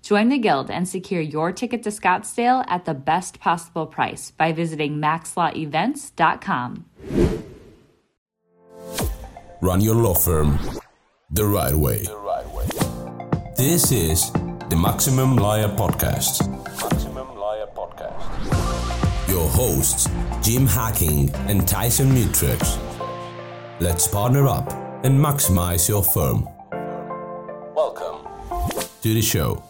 Join the Guild and secure your ticket to Scottsdale at the best possible price by visiting maxlawevents.com. Run your law firm the right way. This is the Maximum Lawyer Podcast. Your hosts, Jim Hacking and Tyson Mutrix. Let's partner up and maximize your firm. Welcome to the show.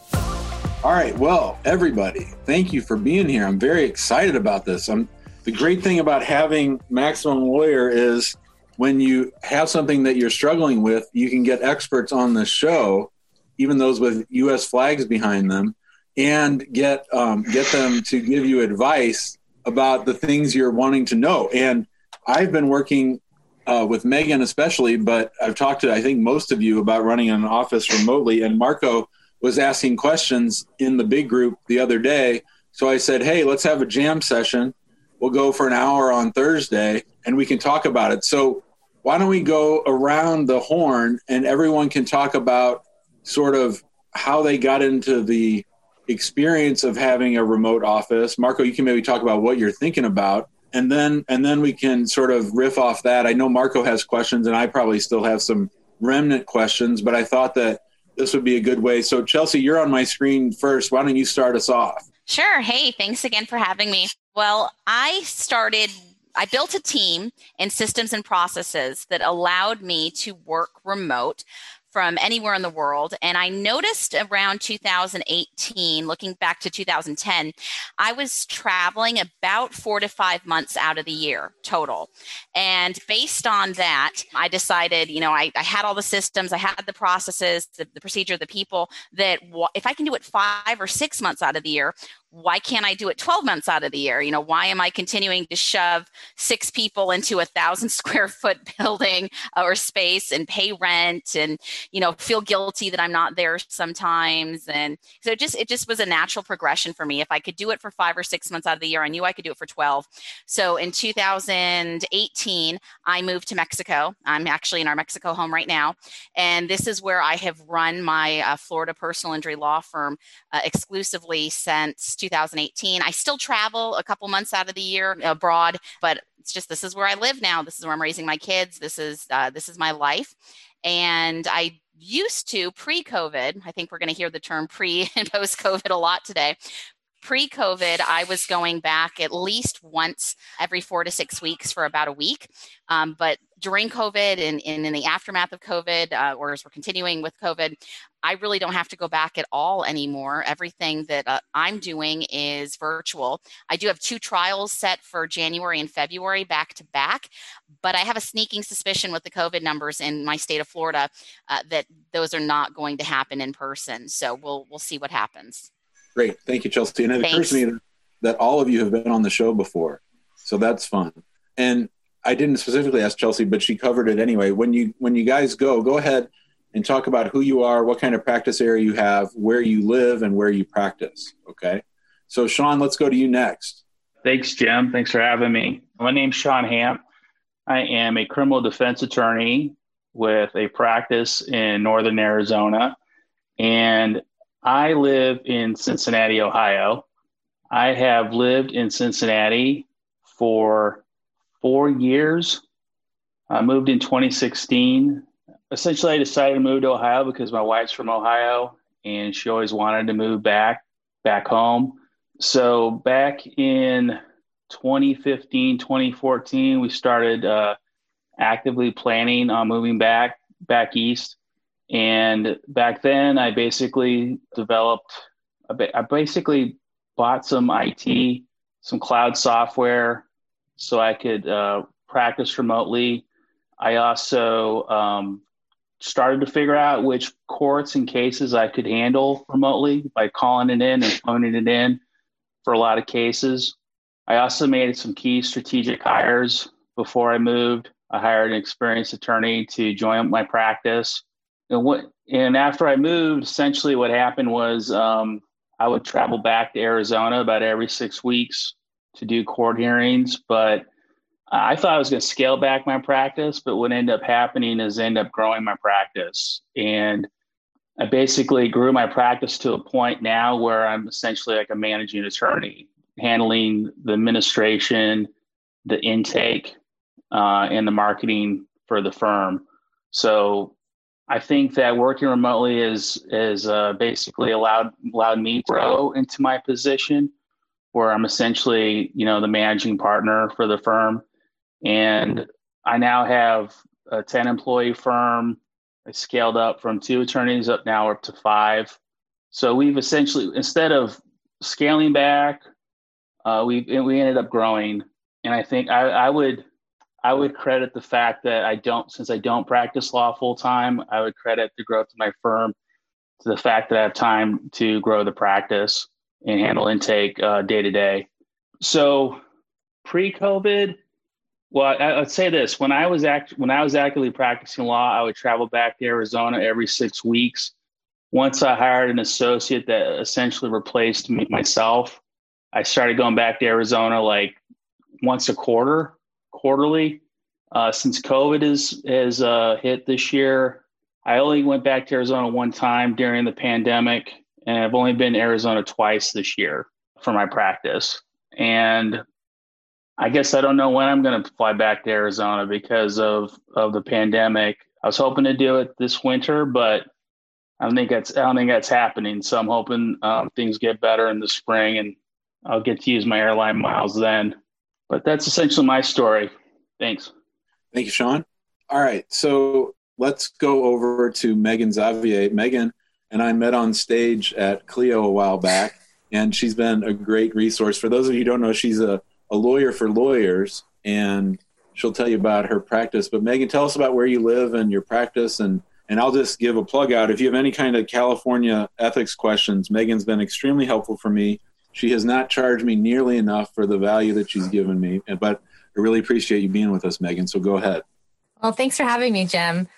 All right. Well, everybody, thank you for being here. I'm very excited about this. The great thing about having Maximum Lawyer is when you have something that you're struggling with, you can get experts on the show, even those with U.S. flags behind them, and get them to give you advice about the things you're wanting to know. And I've been working with Megan especially, but I've talked to, I think, most of you about running an office remotely. And Marco was asking questions in the big group the other day. So I said, hey, let's have a jam session. We'll go for an hour on Thursday, and we can talk about it. So why don't we go around the horn and everyone can talk about sort of how they got into the experience of having a remote office. Marco, you can maybe talk about what you're thinking about, and then we can sort of riff off that. I know Marco has questions, and I probably still have some remnant questions, but I thought that this would be a good way. So Chelsey, you're on my screen first. Why don't you start us off? Sure. Hey, thanks again for having me. Well, I built a team and systems and processes that allowed me to work remote from anywhere in the world. And I noticed around 2018, looking back to 2010, I was traveling about 4 to 5 months out of the year total. And based on that, I decided, I had all the systems, I had the processes, the procedure, the people, that if I can do it 5 or 6 months out of the year, why can't I do it 12 months out of the year? Why am I continuing to shove 6 people into 1,000-square-foot building or space and pay rent and, feel guilty that I'm not there sometimes? And so it just was a natural progression for me. If I could do it for 5 or 6 months out of the year, I knew I could do it for 12. So in 2018, I moved to Mexico. I'm actually in our Mexico home right now. And this is where I have run my Florida personal injury law firm exclusively since 2018. I still travel a couple months out of the year abroad, but it's just, this is where I live now. This is where I'm raising my kids. This is my life. And I used to, pre-COVID, I think we're going to hear the term pre and post-COVID a lot today. Pre-COVID, I was going back at least once every 4 to 6 weeks for about a week. But during COVID and in the aftermath of COVID, or as we're continuing with COVID, I really don't have to go back at all anymore. Everything that I'm doing is virtual. I do have 2 trials set for January and February back to back, but I have a sneaking suspicion with the COVID numbers in my state of Florida that those are not going to happen in person. So we'll see what happens. Great. Thank you, Chelsey. And it occurs to me that all of you have been on the show before, so that's fun. And I didn't specifically ask Chelsey, but she covered it anyway. When you guys go ahead and talk about who you are, what kind of practice area you have, where you live, and where you practice. Okay. So Shawn, let's go to you next. Thanks, Jim. Thanks for having me. My name's Shawn Hamp. I am a criminal defense attorney with a practice in Northern Arizona, and I live in Cincinnati, Ohio. I have lived in Cincinnati for 4 years. I moved in 2016. Essentially, I decided to move to Ohio because my wife's from Ohio and she always wanted to move back home. So back in 2015, 2014, we started actively planning on moving back east. And back then, I basically bought some IT, some cloud software, so I could practice remotely. I also started to figure out which courts and cases I could handle remotely by calling it in and phoning it in for a lot of cases. I also made some key strategic hires before I moved. I hired an experienced attorney to join my practice. And after I moved, essentially what happened was I would travel back to Arizona about every 6 weeks to do court hearings. But I thought I was going to scale back my practice, but what ended up happening is I ended up growing my practice. And I basically grew my practice to a point now where I'm essentially like a managing attorney, handling the administration, the intake, and the marketing for the firm. So I think that working remotely is basically allowed me to grow into my position where I'm essentially, the managing partner for the firm. And I now have a 10-employee firm. I scaled up from 2 attorneys up to 5. So we've essentially, instead of scaling back, we ended up growing. And I think I would credit the fact that since I don't practice law full time, I would credit the growth of my firm to the fact that I have time to grow the practice and handle intake day to day. So pre-COVID, well, I'd say this: when I was actively practicing law, I would travel back to Arizona every 6 weeks. Once I hired an associate that essentially replaced me myself, I started going back to Arizona like once a quarter. Quarterly, since COVID has hit this year, I only went back to Arizona one time during the pandemic, and I've only been to Arizona twice this year for my practice. And I guess I don't know when I'm going to fly back to Arizona because of the pandemic. I was hoping to do it this winter, but I don't think that's happening. So I'm hoping things get better in the spring, and I'll get to use my airline miles then. But that's essentially my story. Thanks. Thank you, Shawn. All right, so let's go over to Megan Zavieh. Megan and I met on stage at Clio a while back, and she's been a great resource. For those of you who don't know, she's a lawyer for lawyers, and she'll tell you about her practice. But Megan, tell us about where you live and your practice, and I'll just give a plug out. If you have any kind of California ethics questions, Megan's been extremely helpful for me. She has not charged me nearly enough for the value that she's given me, but I really appreciate you being with us, Megan. So go ahead. Well, thanks for having me, Jim.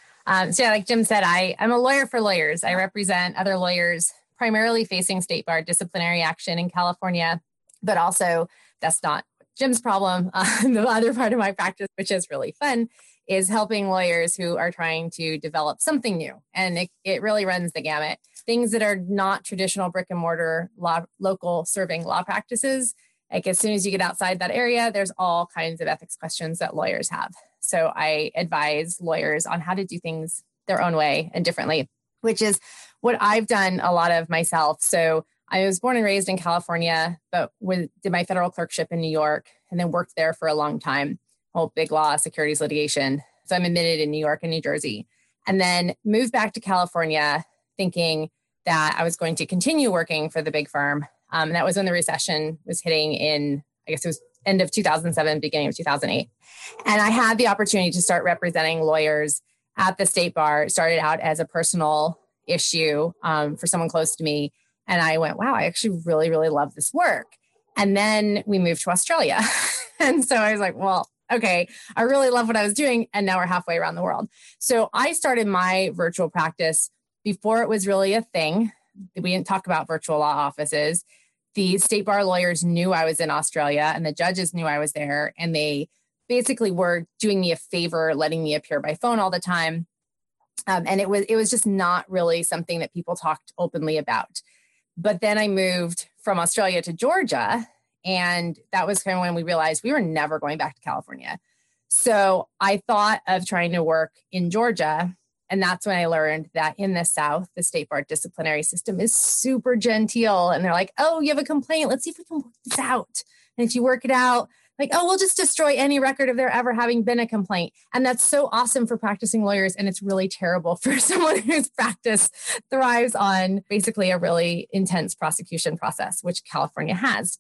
So like Jim said, I'm a lawyer for lawyers. I represent other lawyers primarily facing state bar disciplinary action in California, but also that's not Jim's problem. The other part of my practice, which is really fun, is helping lawyers who are trying to develop something new. And it really runs the gamut. Things that are not traditional brick and mortar law, local serving law practices. Like as soon as you get outside that area, there's all kinds of ethics questions that lawyers have. So I advise lawyers on how to do things their own way and differently, which is what I've done a lot of myself. So I was born and raised in California, but did my federal clerkship in New York and then worked there for a long time. Whole big law, securities litigation. So I'm admitted in New York and New Jersey. And then moved back to California thinking that I was going to continue working for the big firm. And that was when the recession was hitting in, I guess it was end of 2007, beginning of 2008. And I had the opportunity to start representing lawyers at the state bar. It started out as a personal issue for someone close to me. And I went, wow, I actually really, really love this work. And then we moved to Australia. And so I was like, well, okay, I really love what I was doing. And now we're halfway around the world. So I started my virtual practice before it was really a thing. We didn't talk about virtual law offices. The state bar lawyers knew I was in Australia and the judges knew I was there. And they basically were doing me a favor, letting me appear by phone all the time. And it was just not really something that people talked openly about. But then I moved from Australia to Georgia. And that was kind of when we realized we were never going back to California. So I thought of trying to work in Georgia. And that's when I learned that in the South, the state bar disciplinary system is super genteel. And they're like, oh, you have a complaint. Let's see if we can work this out. And if you work it out, Like, oh, we'll just destroy any record of there ever having been a complaint. And that's so awesome for practicing lawyers. And it's really terrible for someone whose practice thrives on basically a really intense prosecution process, which California has.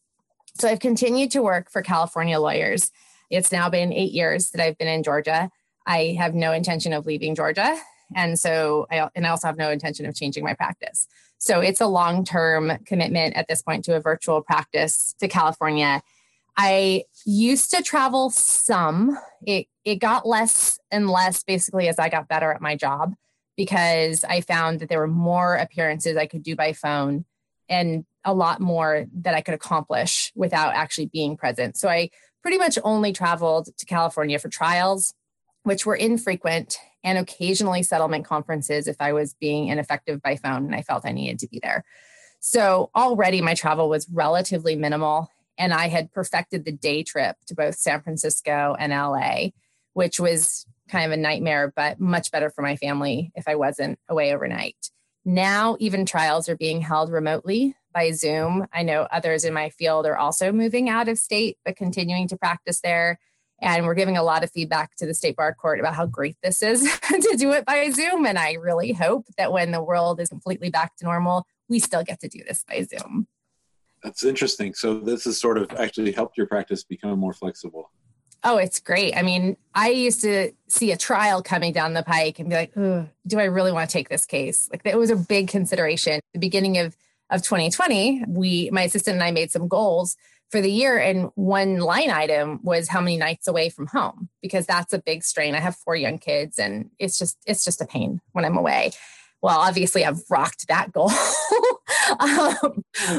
So I've continued to work for California lawyers. It's now been 8 years that I've been in Georgia. I have no intention of leaving Georgia. And so I also have no intention of changing my practice. So it's a long-term commitment at this point to a virtual practice to California. I used to travel some. It got less and less basically as I got better at my job, because I found that there were more appearances I could do by phone and a lot more that I could accomplish without actually being present. So I pretty much only traveled to California for trials, which were infrequent, and occasionally settlement conferences if I was being ineffective by phone and I felt I needed to be there. So already my travel was relatively minimal, and I had perfected the day trip to both San Francisco and LA, which was kind of a nightmare, but much better for my family if I wasn't away overnight. Now, even trials are being held remotely by Zoom. I know others in my field are also moving out of state, but continuing to practice there. And we're giving a lot of feedback to the state bar court about how great this is to do it by Zoom. And I really hope that when the world is completely back to normal, we still get to do this by Zoom. That's interesting. So this has sort of actually helped your practice become more flexible. Oh, it's great. I mean, I used to see a trial coming down the pike and be like, do I really want to take this case? Like, that was a big consideration. At the beginning of 2020, my assistant and I made some goals for the year. And one line item was how many nights away from home, because that's a big strain. I have 4 young kids and it's just a pain when I'm away. Well, obviously I've rocked that goal.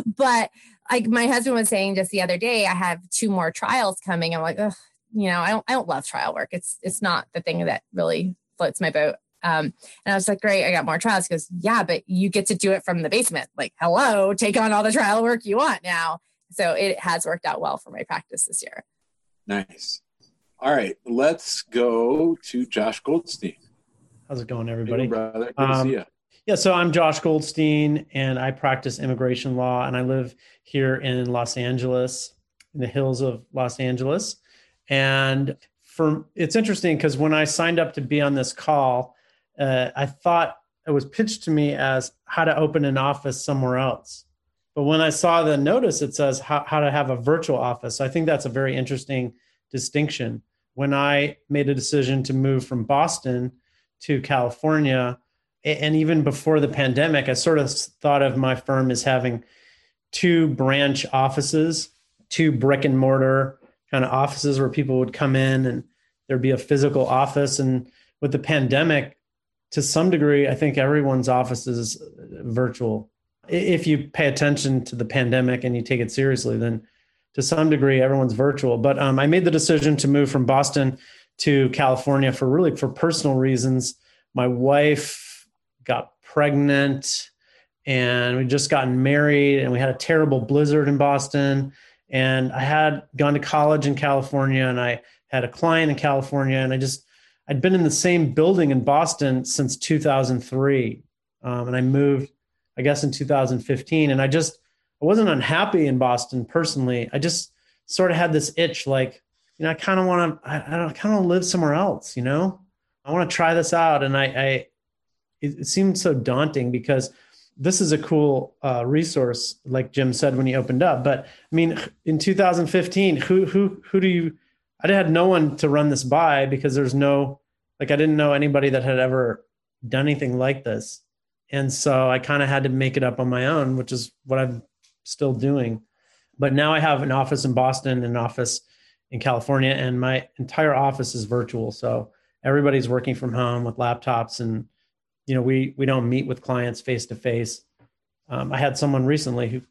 But like my husband was saying just the other day, I have 2 more trials coming. I'm like, I don't love trial work. It's not the thing that really floats my boat. And I was like, great, I got more trials. He goes, yeah, but you get to do it from the basement. Like, hello, take on all the trial work you want now. So it has worked out well for my practice this year. Nice. All right, let's go to Josh Goldstein. How's it going, everybody? Hey, brother. Good to see you. Yeah, so I'm Josh Goldstein, and I practice immigration law, and I live here in Los Angeles, in the hills of Los Angeles. And it's interesting because when I signed up to be on this call, I thought it was pitched to me as how to open an office somewhere else. But when I saw the notice, it says how to have a virtual office. So I think that's a very interesting distinction. When I made a decision to move from Boston to California, and even before the pandemic, I sort of thought of my firm as having 2 branch offices, 2 brick and mortar kind of offices where people would come in and there'd be a physical office. And with the pandemic, to some degree, I think everyone's office is virtual. If you pay attention to the pandemic and you take it seriously, then to some degree, everyone's virtual. But I made the decision to move from Boston to California for personal reasons. My wife got pregnant and we just gotten married, and we had a terrible blizzard in Boston. And I had gone to college in California, and I had a client in California, and I'd been in the same building in Boston since 2003. And I moved, I guess, in 2015. And I wasn't unhappy in Boston personally. I just sort of had this itch, like, I kind of want to, I kind of live somewhere else, I want to try this out. And it seemed so daunting, because this is a cool resource, like Jim said, when he opened up. But I mean, in 2015, who do you, I had no one to run this by, because I didn't know anybody that had ever done anything like this. And so I kind of had to make it up on my own, which is what I'm still doing. But now I have an office in Boston, an office in California, and my entire office is virtual. So everybody's working from home with laptops, and we don't meet with clients face to face. I had someone recently who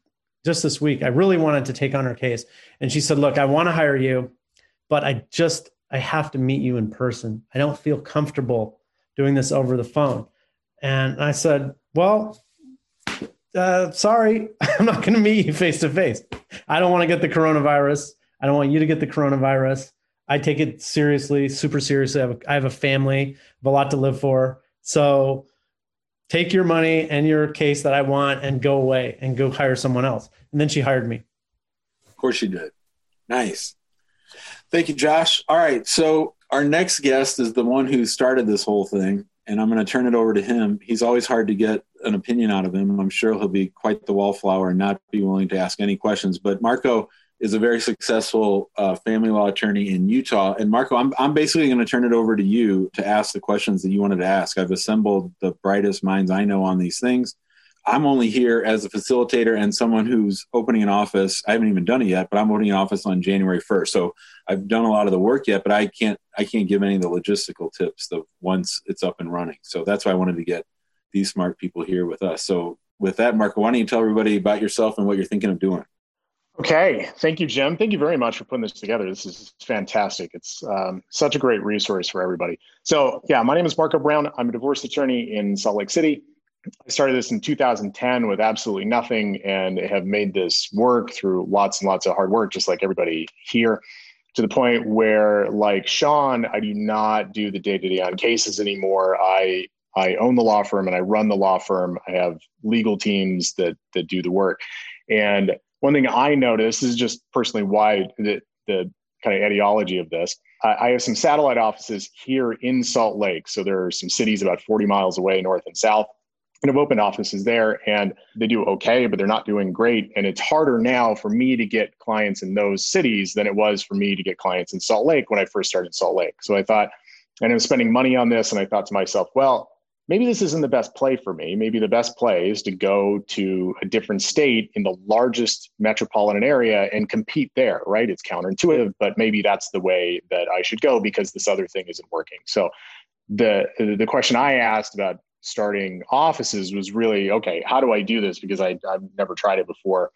just this week, I really wanted to take on her case. And she said, look, I want to hire you, but I have to meet you in person. I don't feel comfortable doing this over the phone. And I said, well, sorry, I'm not going to meet you face to face. I don't want to get the coronavirus. I don't want you to get the coronavirus. I take it seriously, super seriously. I have a family, I have a lot to live for. So take your money and your case that I want and go away and go hire someone else. And then she hired me. Of course she did. Nice. Thank you, Josh. All right. So our next guest is the one who started this whole thing, and I'm going to turn it over to him. He's always hard to get an opinion out of him. I'm sure he'll be quite the wallflower and not be willing to ask any questions. But Marco is a very successful family law attorney in Utah. And Marco, I'm basically going to turn it over to you to ask the questions that you wanted to ask. I've assembled the brightest minds I know on these things. I'm only here as a facilitator and someone who's opening an office. I haven't even done it yet, but I'm opening an office on January 1st. So I've done a lot of the work yet, but I can't give any of the logistical tips once it's up and running. So that's why I wanted to get these smart people here with us. So with that, Marco, why don't you tell everybody about yourself and what you're thinking of doing? Okay. Thank you, Jim. Thank you very much for putting this together. This is fantastic. It's such a great resource for everybody. So yeah, my name is Marco Brown. I'm a divorce attorney in Salt Lake City. I started this in 2010 with absolutely nothing and have made this work through lots and lots of hard work, just like everybody here, to the point where, like Shawn, I do not do the day-to-day on cases anymore. I own the law firm and I run the law firm. I have legal teams that do the work. And one thing I noticed, this is just personally why the kind of ideology of this, I have some satellite offices here in Salt Lake. So there are some cities about 40 miles away, north and south. And I've opened offices there and they do okay, but they're not doing great. And it's harder now for me to get clients in those cities than it was for me to get clients in Salt Lake when I first started Salt Lake. So I thought, and I was spending money on this, and I thought to myself, well, maybe this isn't the best play for me. Maybe the best play is to go to a different state in the largest metropolitan area and compete there, right? It's counterintuitive, but maybe that's the way that I should go because this other thing isn't working. So the question I asked about starting offices was really, okay, how do I do this? Because I've never tried it before.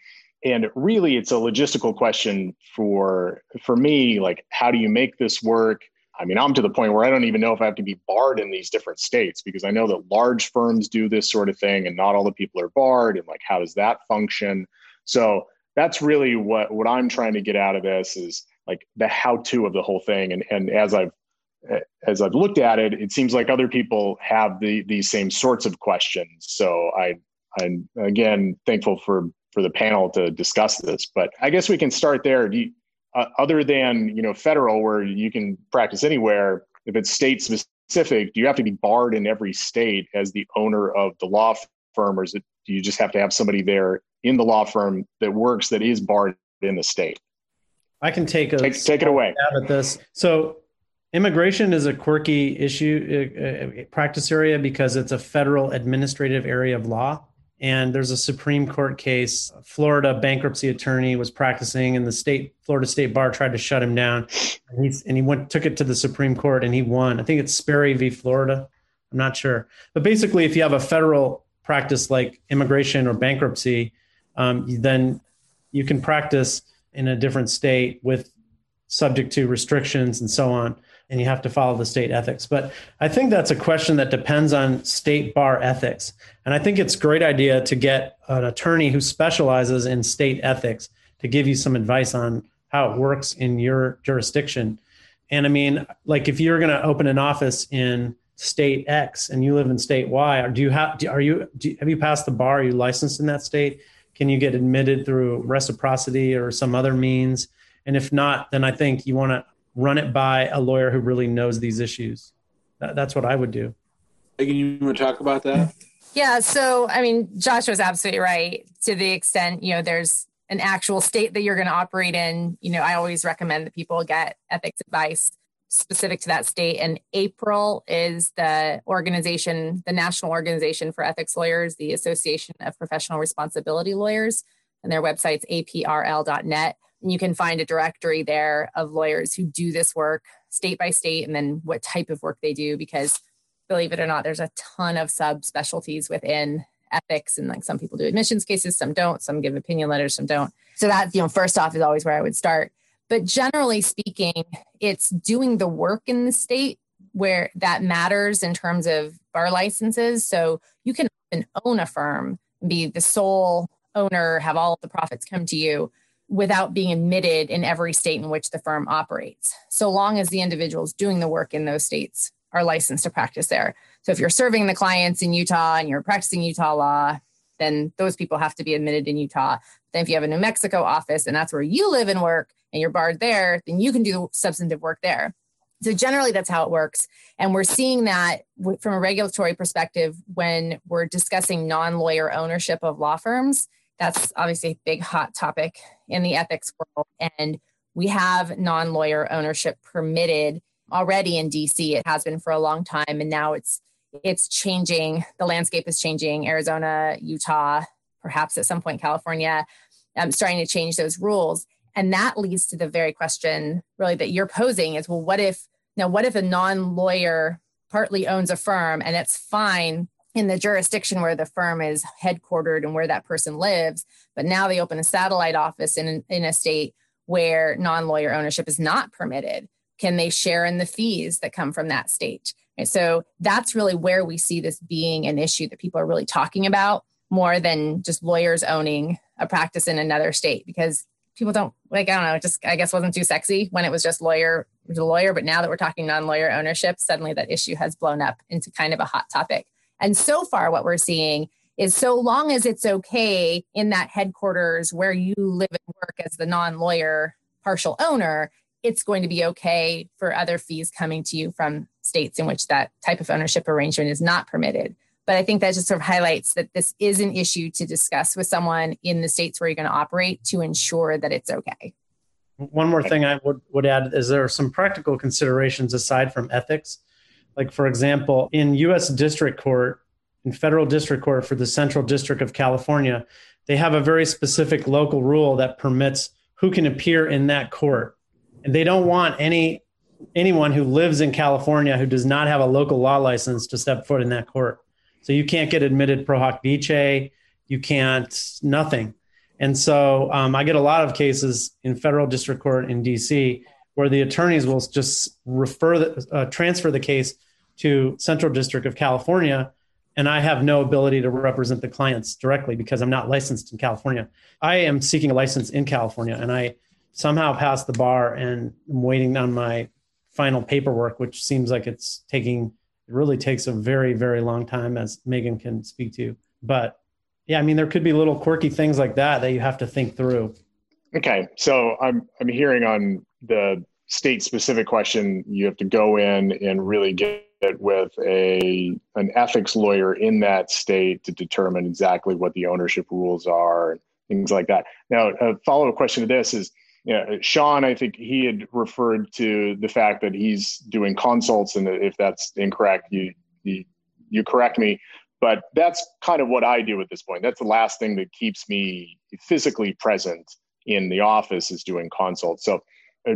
And really, it's a logistical question for me, like, how do you make this work? I mean, I'm to the point where I don't even know if I have to be barred in these different states, because I know that large firms do this sort of thing and not all the people are barred. And like, how does that function? So that's really what I'm trying to get out of this is like the how-to of the whole thing. And as I've looked at it, it seems like other people have these same sorts of questions. So I'm again thankful for the panel to discuss this. But I guess we can start there. Other than federal, where you can practice anywhere, if it's state specific, do you have to be barred in every state as the owner of the law firm, or is it do you just have to have somebody there in the law firm that works that is barred in the state? I can take it away at this. So. Immigration is a quirky issue, practice area, because it's a federal administrative area of law. And there's a Supreme Court case. A Florida bankruptcy attorney was practicing and the Florida State Bar tried to shut him down. And he took it to the Supreme Court and he won. I think it's Sperry v. Florida. I'm not sure. But basically, if you have a federal practice like immigration or bankruptcy, then you can practice in a different state with subject to restrictions and so on. And you have to follow the state ethics. But I think that's a question that depends on state bar ethics. And I think it's a great idea to get an attorney who specializes in state ethics to give you some advice on how it works in your jurisdiction. And I mean, like if you're going to open an office in state X and you live in state Y, have you passed the bar? Are you licensed in that state? Can you get admitted through reciprocity or some other means? And if not, then I think you want to run it by a lawyer who really knows these issues. That's what I would do. Megan, you want to talk about that? Yeah. So, I mean, Josh was absolutely right. To the extent, there's an actual state that you're going to operate in, I always recommend that people get ethics advice specific to that state. And APRL is the National Organization for Ethics Lawyers, the Association of Professional Responsibility Lawyers, and their website's aprl.net. And you can find a directory there of lawyers who do this work state by state and then what type of work they do, because believe it or not, there's a ton of subspecialties within ethics. And like some people do admissions cases, some don't, some give opinion letters, some don't. So that's, first off is always where I would start. But generally speaking, it's doing the work in the state where that matters in terms of bar licenses. So you can often own a firm, be the sole owner, have all of the profits come to you, without being admitted in every state in which the firm operates, so long as the individuals doing the work in those states are licensed to practice there. So if you're serving the clients in Utah and you're practicing Utah law, then those people have to be admitted in Utah. Then if you have a New Mexico office and that's where you live and work, and you're barred there, then you can do substantive work there. So generally, that's how it works. And we're seeing that from a regulatory perspective when we're discussing non-lawyer ownership of law firms. That's obviously a big hot topic in the ethics world. And we have non-lawyer ownership permitted already in DC. It has been for a long time. And now it's changing. The landscape is changing. Arizona, Utah, perhaps at some point California, starting to change those rules. And that leads to the very question really that you're posing is, well, what if a non-lawyer partly owns a firm and it's fine in the jurisdiction where the firm is headquartered and where that person lives, but now they open a satellite office in a state where non-lawyer ownership is not permitted? Can they share in the fees that come from that state? And so that's really where we see this being an issue that people are really talking about more than just lawyers owning a practice in another state, because people don't like, I don't know, it just, I guess, wasn't too sexy when it was just lawyer. But now that we're talking non-lawyer ownership, suddenly that issue has blown up into kind of a hot topic. And so far, what we're seeing is so long as it's okay in that headquarters where you live and work as the non-lawyer partial owner, it's going to be okay for other fees coming to you from states in which that type of ownership arrangement is not permitted. But I think that just sort of highlights that this is an issue to discuss with someone in the states where you're going to operate to ensure that it's okay. One more thing I would add is there are some practical considerations aside from ethics. Like, for example, in U.S. District Court, in Federal District Court for the Central District of California, they have a very specific local rule that permits who can appear in that court. And they don't want anyone who lives in California who does not have a local law license to step foot in that court. So you can't get admitted pro hoc vice, you can't, nothing. And so I get a lot of cases in federal district court in DC where the attorneys will just transfer the case to Central District of California, and I have no ability to represent the clients directly because I'm not licensed in California. I am seeking a license in California, and I somehow passed the bar and I'm waiting on my final paperwork, which seems like it really takes a very, very long time, as Megan can speak to. But yeah, I mean, there could be little quirky things like that you have to think through. Okay. So I'm hearing on the state specific question, you have to go in and really get with an ethics lawyer in that state to determine exactly what the ownership rules are and things like that. Now, a follow-up question to this is, Shawn, I think he had referred to the fact that he's doing consults, and if that's incorrect, you correct me. But that's kind of what I do at this point. That's the last thing that keeps me physically present in the office is doing consults. So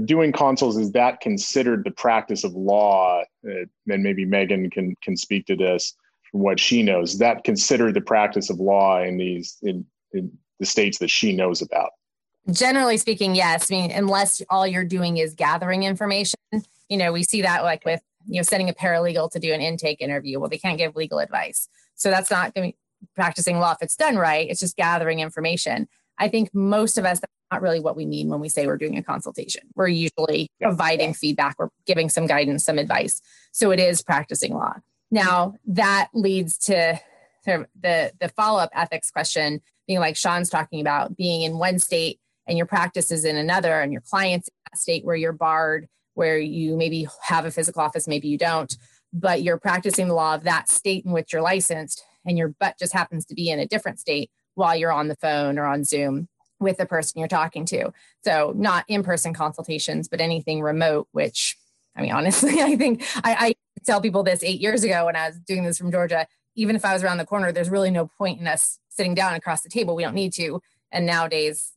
doing consults, is that considered the practice of law? And maybe Megan can speak to this from what she knows. Is that considered the practice of law in the states that she knows about? Generally speaking, yes. I mean, unless all you're doing is gathering information, we see that like with, sending a paralegal to do an intake interview. Well, they can't give legal advice. So that's not practicing law if it's done right. It's just gathering information. I think most of us, that's not really what we mean when we say we're doing a consultation. We're usually providing feedback or giving some guidance, some advice. So it is practicing law. Now that leads to sort of the follow-up ethics question, being like Shawn's talking about, being in one state and your practice is in another, and your clients in that state where you're barred, where you maybe have a physical office, maybe you don't, but you're practicing the law of that state in which you're licensed, and your butt just happens to be in a different state while you're on the phone or on Zoom with the person you're talking to. So not in-person consultations, but anything remote, which, I mean, honestly, I think I tell people this 8 years ago when I was doing this from Georgia, even if I was around the corner, there's really no point in us sitting down across the table. We don't need to. And nowadays,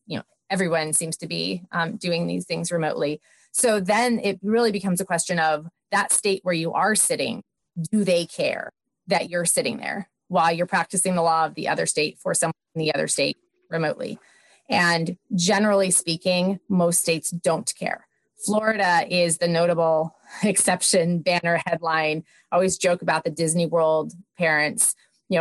everyone seems to be doing these things remotely. So then it really becomes a question of that state where you are sitting. Do they care that you're sitting there while you're practicing the law of the other state for someone in the other state remotely? And generally speaking, most states don't care. Florida is the notable exception banner headline. I always joke about the Disney World parents.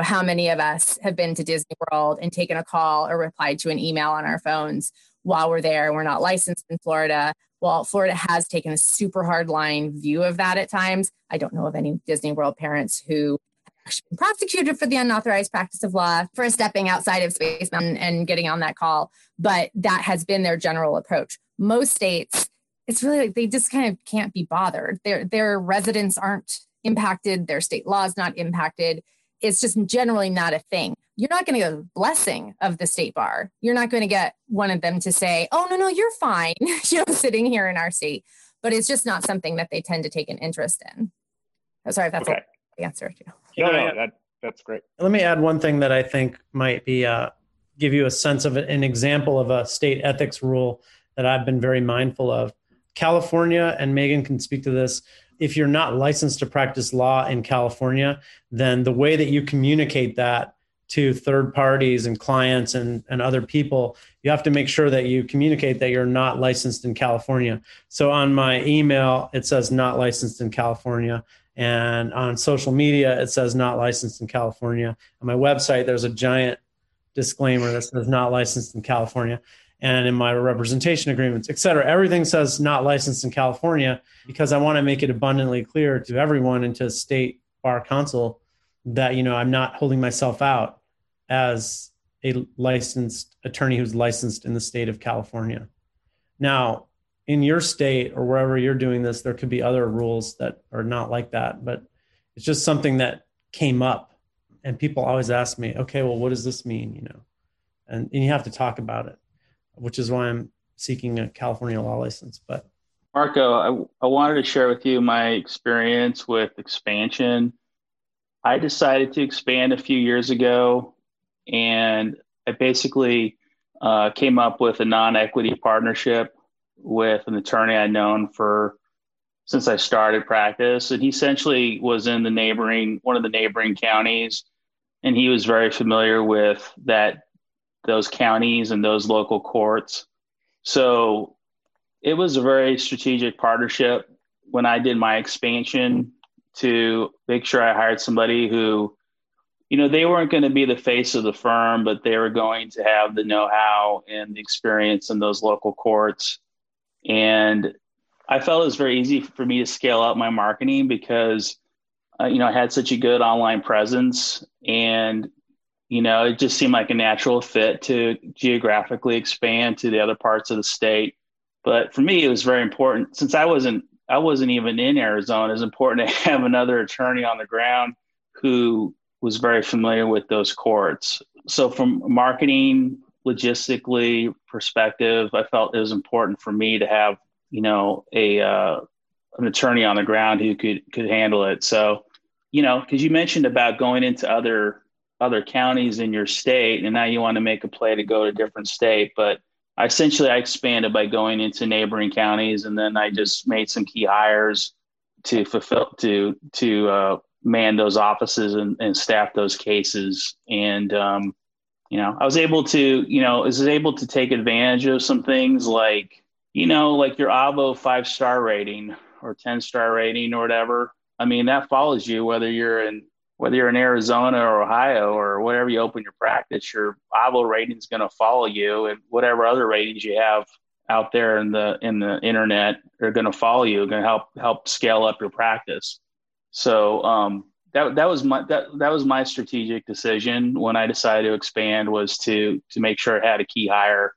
How many of us have been to Disney World and taken a call or replied to an email on our phones while we're there? We're not licensed in Florida. Well, Florida has taken a super hard line view of that at times. I don't know of any Disney World parents who have actually been prosecuted for the unauthorized practice of law for stepping outside of Space Mountain and getting on that call, but that has been their general approach. most states, it's really like they just kind of can't be bothered. Their residents aren't impacted. Their state law is not impacted. It's just generally not a thing. You're not going to get a blessing of the state bar. You're not going to get one of them to say, oh, no, you're fine, sitting here in our state. But it's just not something that they tend to take an interest in. I'm sorry if that's okay. The answer to you. No, that's great. Let me add one thing that I think might be give you a sense of an example of a state ethics rule that I've been very mindful of. California, and Megan can speak to this, if you're not licensed to practice law in California, then the way that you communicate that to third parties and clients and other people, you have to make sure that you communicate that you're not licensed in California. So on my email, it says not licensed in California. And on social media, it says not licensed in California. On my website, there's a giant disclaimer that says not licensed in California. And in my representation agreements, et cetera, everything says not licensed in California, because I want to make it abundantly clear to everyone and to state bar counsel that, you know, I'm not holding myself out as a licensed attorney who's licensed in the state of California. Now, in your state or wherever you're doing this, there could be other rules that are not like that, but it's just something that came up and people always ask me, okay, well, what does this mean? You know, and you have to talk about it, which is why I'm seeking a California law license. But Marco, I wanted to share with you my experience with expansion. I decided to expand a few years ago, and I basically came up with a non-equity partnership with an attorney I'd known since I started practice. And he essentially was in one of the neighboring counties, and he was very familiar with those counties and those local courts. So it was a very strategic partnership when I did my expansion to make sure I hired somebody who, you know, they weren't going to be the face of the firm, but they were going to have the know-how and the experience in those local courts. And I felt it was very easy for me to scale up my marketing because, you know, I had such a good online presence, and you know, it just seemed like a natural fit to geographically expand to the other parts of the state. But for me, it was very important, since I wasn't even in Arizona, it's important to have another attorney on the ground who was very familiar with those courts. So from a marketing, logistically perspective, I felt it was important for me to have, you know, an attorney on the ground who could handle it. So, you know, because you mentioned about going into other counties in your state, and now you want to make a play to go to a different state. But I expanded by going into neighboring counties, and then I just made some key hires to man those offices and staff those cases. And, you know, I was able to take advantage of some things like, you know, like your Avvo 5-star rating or 10-star rating or whatever. I mean, that follows you whether you're in Arizona or Ohio or wherever you open your practice, your Avvo rating is going to follow you, and whatever other ratings you have out there in the internet are going to follow you, going to help scale up your practice. So that was my strategic decision when I decided to expand, was to make sure it had a key hire,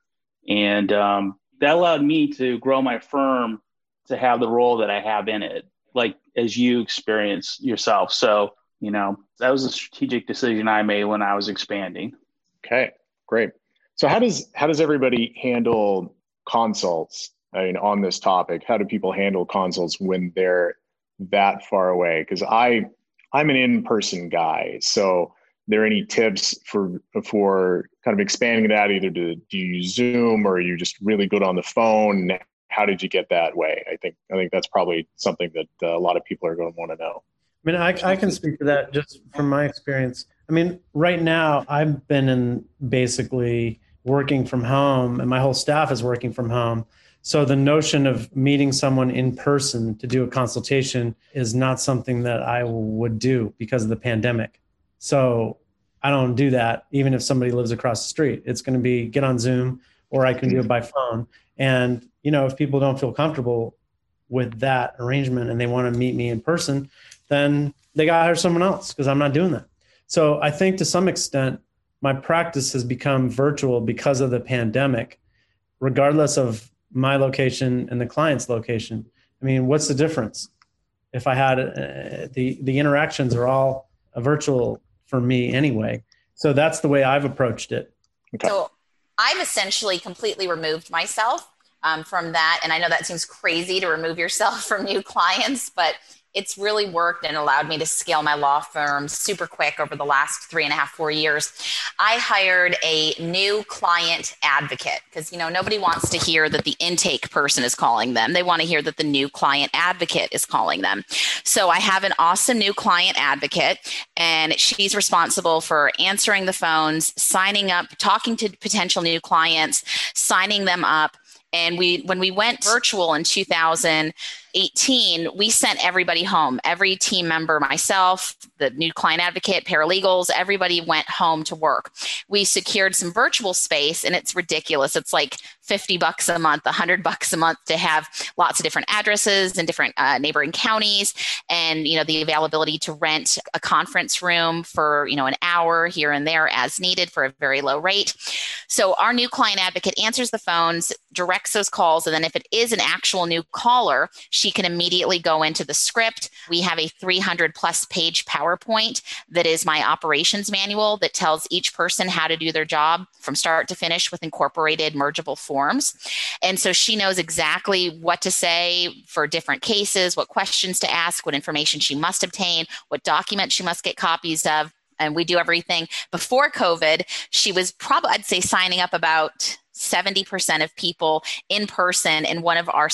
and that allowed me to grow my firm to have the role that I have in it, like as you experience yourself. So, you know, that was a strategic decision I made when I was expanding. Okay, great. So how does everybody handle consults? I mean, on this topic, how do people handle consults when they're that far away? Because I'm an in-person guy. So are there any tips for kind of expanding that? Either do you use Zoom, or are you just really good on the phone? How did you get that way? I think that's probably something that a lot of people are going to want to know. I mean, I can speak to that just from my experience. I mean, right now I've been in basically working from home, and my whole staff is working from home. So the notion of meeting someone in person to do a consultation is not something that I would do because of the pandemic. So I don't do that. Even if somebody lives across the street, it's going to be get on Zoom, or I can do it by phone. And, you know, if people don't feel comfortable with that arrangement and they want to meet me in person, then they got to hire someone else, because I'm not doing that. So I think to some extent, my practice has become virtual because of the pandemic, regardless of my location and the client's location. I mean, what's the difference? If I had the interactions are all virtual for me anyway. So that's the way I've approached it. Okay. So I've essentially completely removed myself from that. And I know that seems crazy to remove yourself from new clients, but it's really worked and allowed me to scale my law firm super quick over the last 3.5, 4 years. I hired a new client advocate because, you know, nobody wants to hear that the intake person is calling them. They want to hear that the new client advocate is calling them. So I have an awesome new client advocate, and she's responsible for answering the phones, signing up, talking to potential new clients, signing them up. And when we went virtual in 2018, we sent everybody home. Every team member, myself, the new client advocate, paralegals, everybody went home to work. We secured some virtual space, and it's ridiculous. It's like $50 a month, $100 a month to have lots of different addresses in different neighboring counties, and, you know, the availability to rent a conference room for, you know, an hour here and there as needed for a very low rate. So our new client advocate answers the phones, directs those calls, and then if it is an actual new caller, she can immediately go into the script. We have a 300+ page PowerPoint that is my operations manual that tells each person how to do their job from start to finish with incorporated mergeable forms. And so she knows exactly what to say for different cases, what questions to ask, what information she must obtain, what documents she must get copies of. And we do everything. Before COVID, she was probably, I'd say, signing up about 70% of people in person in one of our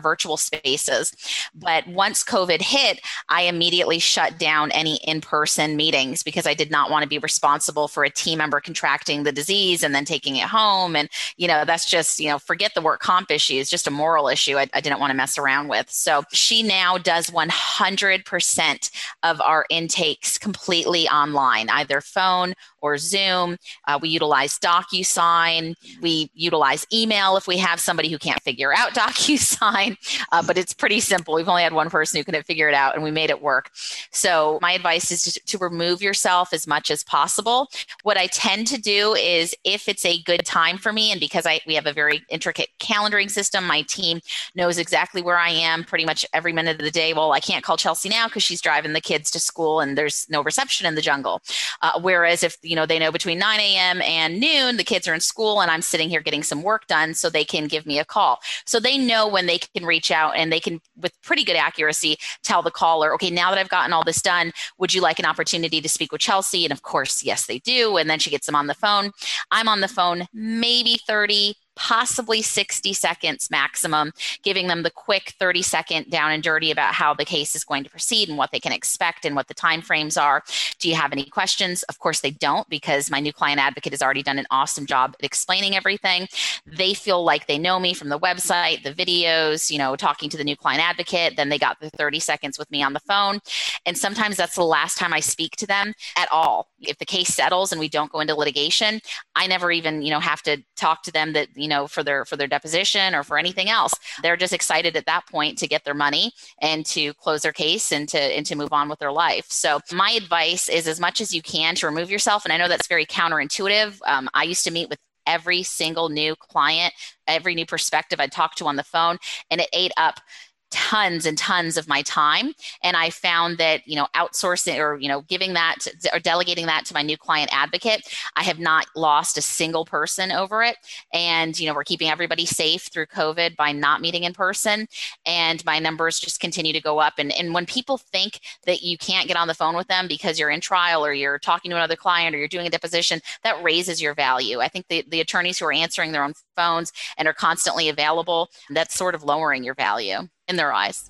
virtual spaces. But once COVID hit, I immediately shut down any in-person meetings because I did not want to be responsible for a team member contracting the disease and then taking it home. And, you know, that's just, you know, forget the work comp issue. It's just a moral issue I didn't want to mess around with. So she now does 100% of our intakes completely online, either phone or Zoom. We utilize DocuSign. We utilize email if we have somebody who can't figure out DocuSign, but it's pretty simple. We've only had one person who couldn't figure it out, and we made it work. So my advice is to remove yourself as much as possible. What I tend to do is, if it's a good time for me, and because we have a very intricate calendaring system, my team knows exactly where I am pretty much every minute of the day. Well, I can't call Chelsey now because she's driving the kids to school and there's no reception in the jungle. Whereas if, you know, they know between 9 a.m. and noon, the kids are in school and I'm sitting here getting some work done, so they can give me a call. So they know when they can reach out, and they can, with pretty good accuracy, tell the caller, okay, now that I've gotten all this done, would you like an opportunity to speak with Chelsey? And of course, yes, they do. And then she gets them on the phone. I'm on the phone maybe 30, possibly 60 seconds maximum, giving them the quick 30-second down and dirty about how the case is going to proceed and what they can expect and what the timeframes are. Do you have any questions? Of course they don't, because my new client advocate has already done an awesome job at explaining everything. They feel like they know me from the website, the videos, you know, talking to the new client advocate. Then they got the 30 seconds with me on the phone. And sometimes that's the last time I speak to them at all. If the case settles and we don't go into litigation, I never even, you know, have to talk to them that, you know, for their deposition or for anything else. They're just excited at that point to get their money and to close their case and to move on with their life. So my advice is, as much as you can, to remove yourself. And I know that's very counterintuitive. I used to meet with every single new client, every new perspective I talked to on the phone, and it ate up tons and tons of my time. And I found that, you know, outsourcing or, you know, giving that or delegating that to my new client advocate, I have not lost a single person over it. And, you know, we're keeping everybody safe through COVID by not meeting in person. And my numbers just continue to go up. And when people think that you can't get on the phone with them because you're in trial or you're talking to another client or you're doing a deposition, that raises your value. I think the attorneys who are answering their own phones and are constantly available, that's sort of lowering your value in their eyes.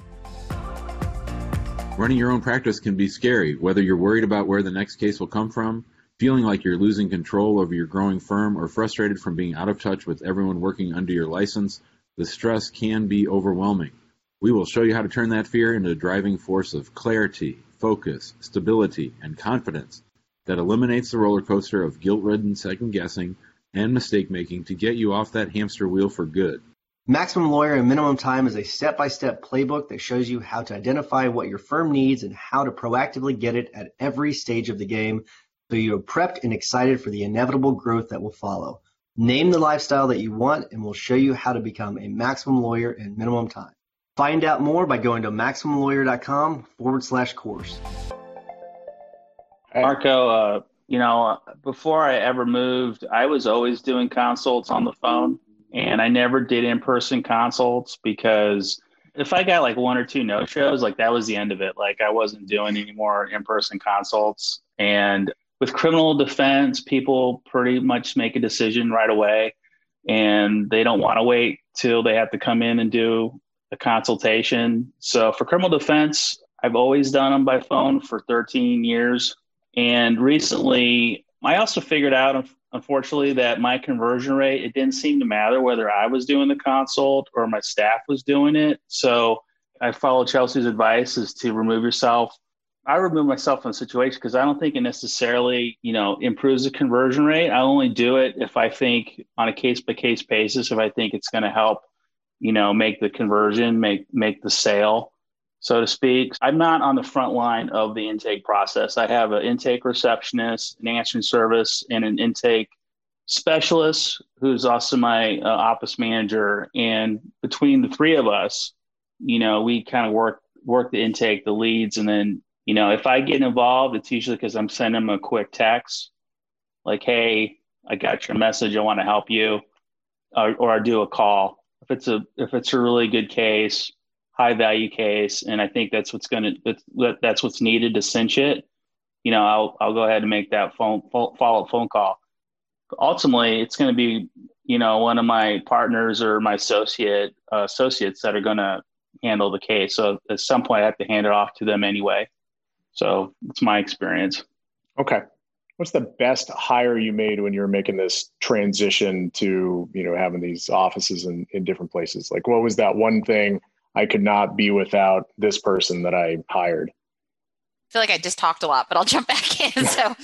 Running your own practice can be scary, whether you're worried about where the next case will come from, feeling like you're losing control over your growing firm, or frustrated from being out of touch with everyone working under your license. The stress can be overwhelming. We will show you how to turn that fear into a driving force of clarity, focus, stability, and confidence that eliminates the roller coaster of guilt-ridden second-guessing and mistake-making to get you off that hamster wheel for good. Maximum Lawyer in Minimum Time is a step-by-step playbook that shows you how to identify what your firm needs and how to proactively get it at every stage of the game, so you are prepped and excited for the inevitable growth that will follow. Name the lifestyle that you want, and we'll show you how to become a maximum lawyer in minimum time. Find out more by going to MaximumLawyer.com/course. Marco, before I ever moved, I was always doing consults on the phone, and I never did in-person consults because if I got like one or two no-shows, like that was the end of it. Like I wasn't doing any more in-person consults. And with criminal defense, people pretty much make a decision right away, and they don't want to wait till they have to come in and do a consultation. So for criminal defense, I've always done them by phone for 13 years. And recently, I also figured out, unfortunately, that my conversion rate, it didn't seem to matter whether I was doing the consult or my staff was doing it. So I followed Chelsea's advice is to remove yourself. I remove myself from the situation because I don't think it necessarily, improves the conversion rate. I only do it if I think on a case-by-case basis, if I think it's going to help, make the conversion, make the sale, so to speak. I'm not on the front line of the intake process. I have an intake receptionist, an answering service, and an intake specialist who's also my office manager. And between the three of us, we kind of work the intake, the leads. And then, if I get involved, it's usually because I'm sending them a quick text like, hey, I got your message. I want to help you. Or I do a call. If it's a really good case, high value case, and I think that's what's needed to cinch it, I'll go ahead and make that follow-up phone call. But ultimately, it's going to be one of my partners or my associates that are going to handle the case. So at some point, I have to hand it off to them anyway. So it's my experience. Okay. What's the best hire you made when you were making this transition to, having these offices in different places? Like, what was that one thing I could not be without this person that I hired? I feel like I just talked a lot, but I'll jump back in. So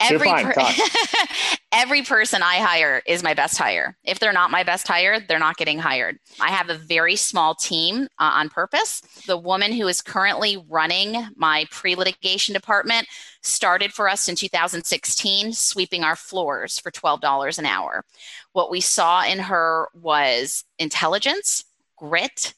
every person I hire is my best hire. If they're not my best hire, they're not getting hired. I have a very small team on purpose. The woman who is currently running my pre-litigation department started for us in 2016, sweeping our floors for $12 an hour. What we saw in her was intelligence, grit,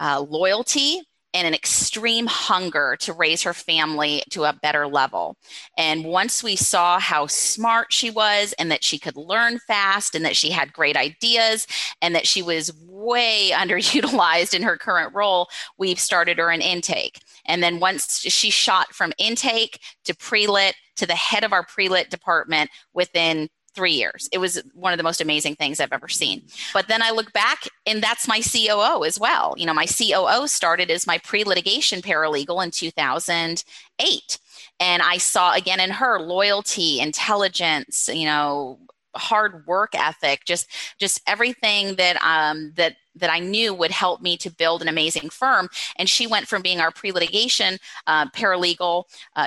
loyalty, and an extreme hunger to raise her family to a better level. And once we saw how smart she was and that she could learn fast and that she had great ideas and that she was way underutilized in her current role, we started her an intake. And then once she shot from intake to pre-lit to the head of our pre-lit department within 3 years. It was one of the most amazing things I've ever seen. But then I look back and that's my COO as well. My COO started as my pre-litigation paralegal in 2008. And I saw again in her loyalty, intelligence, hard work ethic, just everything that I knew would help me to build an amazing firm. And she went from being our pre-litigation paralegal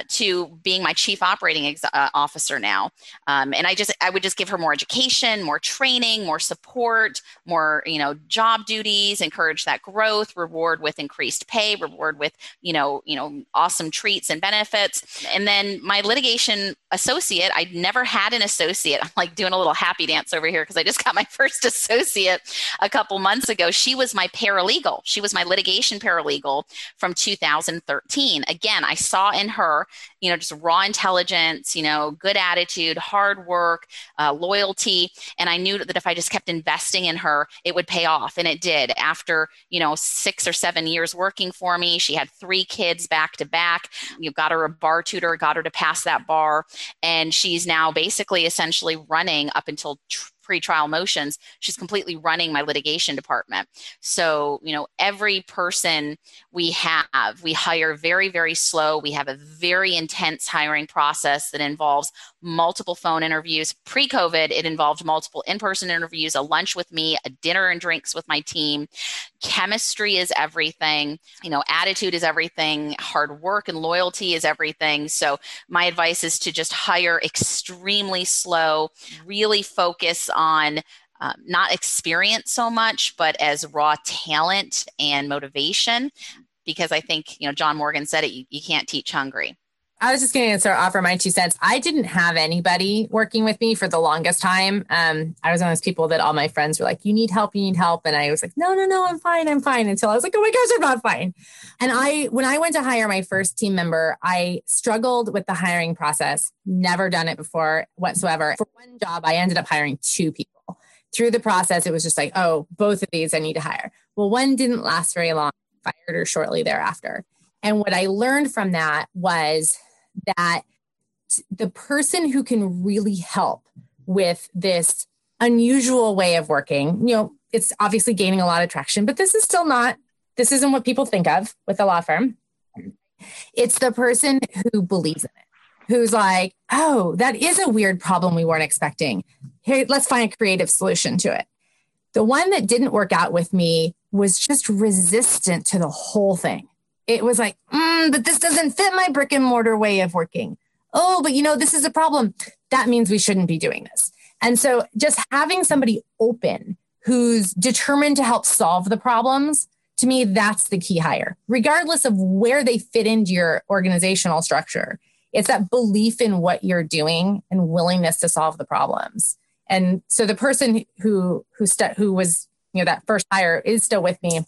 to being my chief operating officer now. And I would just give her more education, more training, more support, more, job duties, encourage that growth, reward with increased pay, reward with, awesome treats and benefits. And then my litigation associate, I'd never had an associate. I'm like doing a little happy dance over here because I just got my first associate a couple months ago. She was my paralegal. She was my litigation paralegal from 2013. Again, I saw in her, just raw intelligence, good attitude, hard work, loyalty. And I knew that if I just kept investing in her, it would pay off. And it did. After, 6 or 7 years working for me, she had 3 kids back to back. Got her a bar tutor, got her to pass that bar. And she's now basically essentially running up until pretrial motions. She's completely running my litigation department. So, every person we hire very, very slow. We have a very intense hiring process that involves multiple phone interviews. Pre-COVID, it involved multiple in-person interviews, a lunch with me, a dinner and drinks with my team. Chemistry is everything. Attitude is everything. Hard work and loyalty is everything. So my advice is to just hire extremely slow, really focus on not experience so much, but as raw talent and motivation, because I think, John Morgan said it, you can't teach hungry. I was just going to sort of offer my 2 cents. I didn't have anybody working with me for the longest time. I was one of those people that all my friends were like, you need help. And I was like, no, I'm fine. Until I was like, oh my gosh, I'm not fine. And when I went to hire my first team member, I struggled with the hiring process, never done it before whatsoever. For one job, I ended up hiring 2 people. Through the process, it was just like, oh, both of these I need to hire. Well, one didn't last very long, fired her shortly thereafter. And what I learned from that was that the person who can really help with this unusual way of working, you know, it's obviously gaining a lot of traction, but this isn't what people think of with a law firm. It's the person who believes in it, who's like, oh, that is a weird problem we weren't expecting. Here, let's find a creative solution to it. The one that didn't work out with me was just resistant to the whole thing. It was like, but this doesn't fit my brick and mortar way of working. Oh, but this is a problem. That means we shouldn't be doing this. And so just having somebody open who's determined to help solve the problems, to me, that's the key hire, regardless of where they fit into your organizational structure. It's that belief in what you're doing and willingness to solve the problems. And so the person who was, that first hire is still with me.